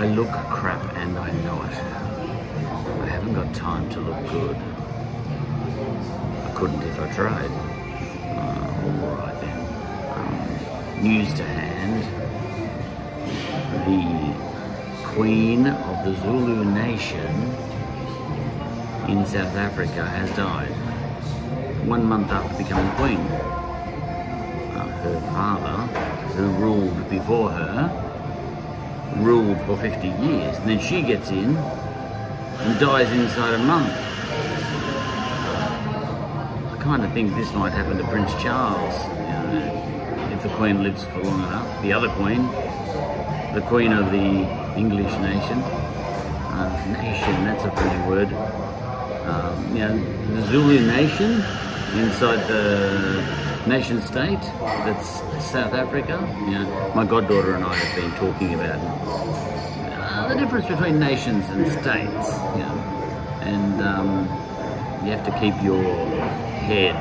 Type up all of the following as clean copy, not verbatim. I look crap and I know it. I haven't got time to look good. I couldn't if I tried. Alright then. News to hand. The Queen of the Zulu Nation in South Africa has died 1 month after becoming Queen. Her father, who ruled before her, ruled for 50 years, and then she gets in and dies inside a month. I kind of think this might happen to Prince Charles, if the Queen lives for long enough. The other Queen, the Queen of the English nation, that's a funny word, the Zulu nation inside the nation state that's South Africa. My goddaughter and I have been talking about the difference between nations and states, and you have to keep your head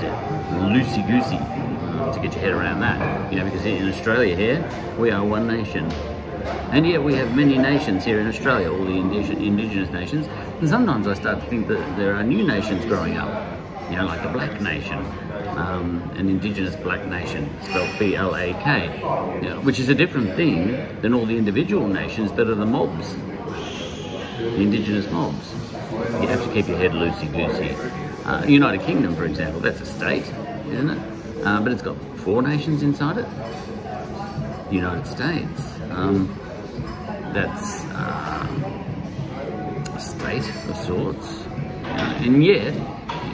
loosey-goosey to get your head around that, because in Australia here we are one nation, and yet we have many nations here in Australia, all the indigenous nations, and sometimes I start to think that there are new nations growing up, like the Black Nation, an indigenous Black Nation, spelled B-L-A-K, which is a different thing than all the individual nations that are the mobs, the indigenous mobs. You have to keep your head loosey-goosey. United Kingdom, for example, that's a state, isn't it? But it's got 4 nations inside it. United States, that's a state of sorts, and yet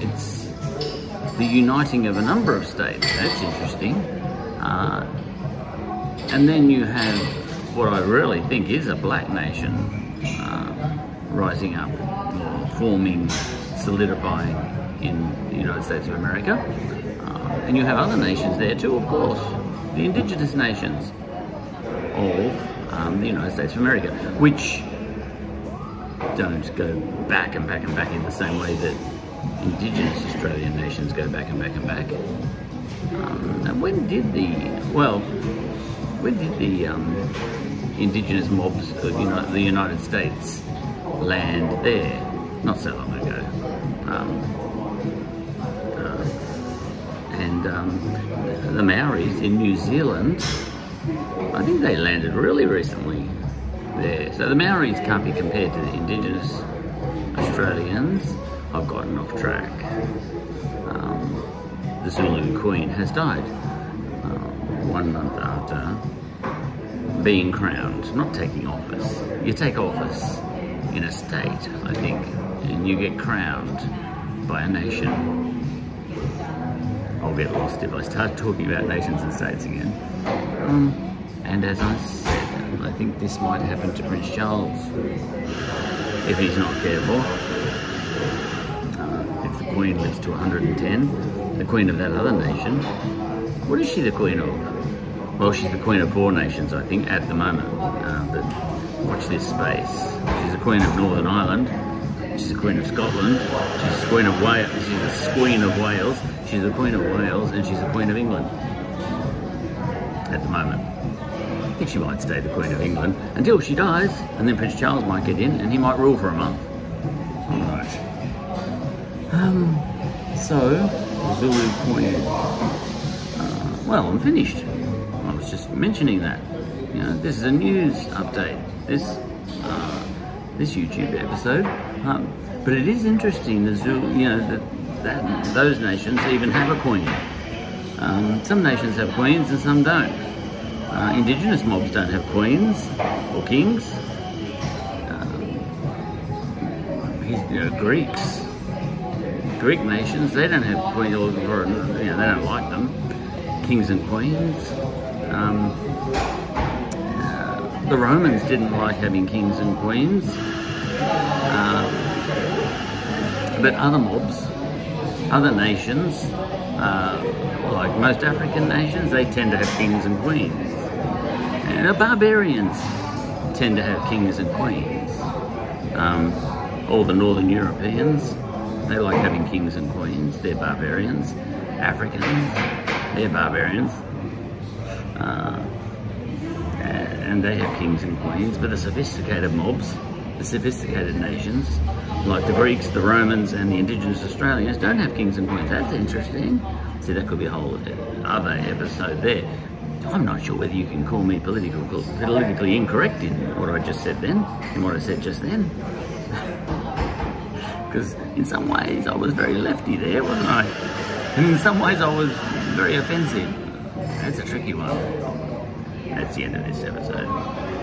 it's the uniting of a number of states. That's interesting. And then you have what I really think is a Black nation rising up or forming, solidifying in the United States of America. And you have other nations there too, of course, the indigenous nations of the United States of America, which don't go back and back and back in the same way that indigenous Australian nations go back and back and back. And when did the indigenous mobs of the United States land there? Not so long ago. The Maoris in New Zealand, I think they landed really recently there. So the Maoris can't be compared to the indigenous Australians. I've gotten off track. The Zulu Queen has died 1 month after being crowned, not taking office. You take office in a state, I think, and you get crowned by a nation. I'll get lost if I start talking about nations and states again. And as I said, I think this might happen to Prince Charles if he's not careful. The Queen lives to 110, the Queen of that other nation. What is she the Queen of? Well, she's the Queen of 4 nations, I think, at the moment. But watch this space. She's the Queen of Northern Ireland, she's the Queen of Scotland, she's the Queen of Wales, she's the Queen of Wales, she's the Queen of Wales, and she's the Queen of England at the moment. I think she might stay the Queen of England until she dies, and then Prince Charles might get in and he might rule for a month. Alright. Zulu Queen. I'm finished. I was just mentioning that. This is a news update, this YouTube episode. But it is interesting, the Zulu, those nations even have a queen. Some nations have queens and some don't. Indigenous mobs don't have queens or kings. Greek nations, they don't have queens, or they don't like them, kings and queens. The Romans didn't like having kings and queens, but other mobs, other nations, like most African nations, they tend to have kings and queens. And the barbarians tend to have kings and queens. All the northern Europeans, they like having kings and queens, they're barbarians. Africans, they're barbarians. and they have kings and queens, but the sophisticated mobs, the sophisticated nations, like the Greeks, the Romans, and the indigenous Australians, don't have kings and queens. That's interesting. See, that could be a whole other episode there. I'm not sure whether you can call me politically incorrect in what I just said then, and what I said just then. Because in some ways I was very lefty there, wasn't I? And in some ways I was very offensive. That's a tricky one. That's the end of this episode.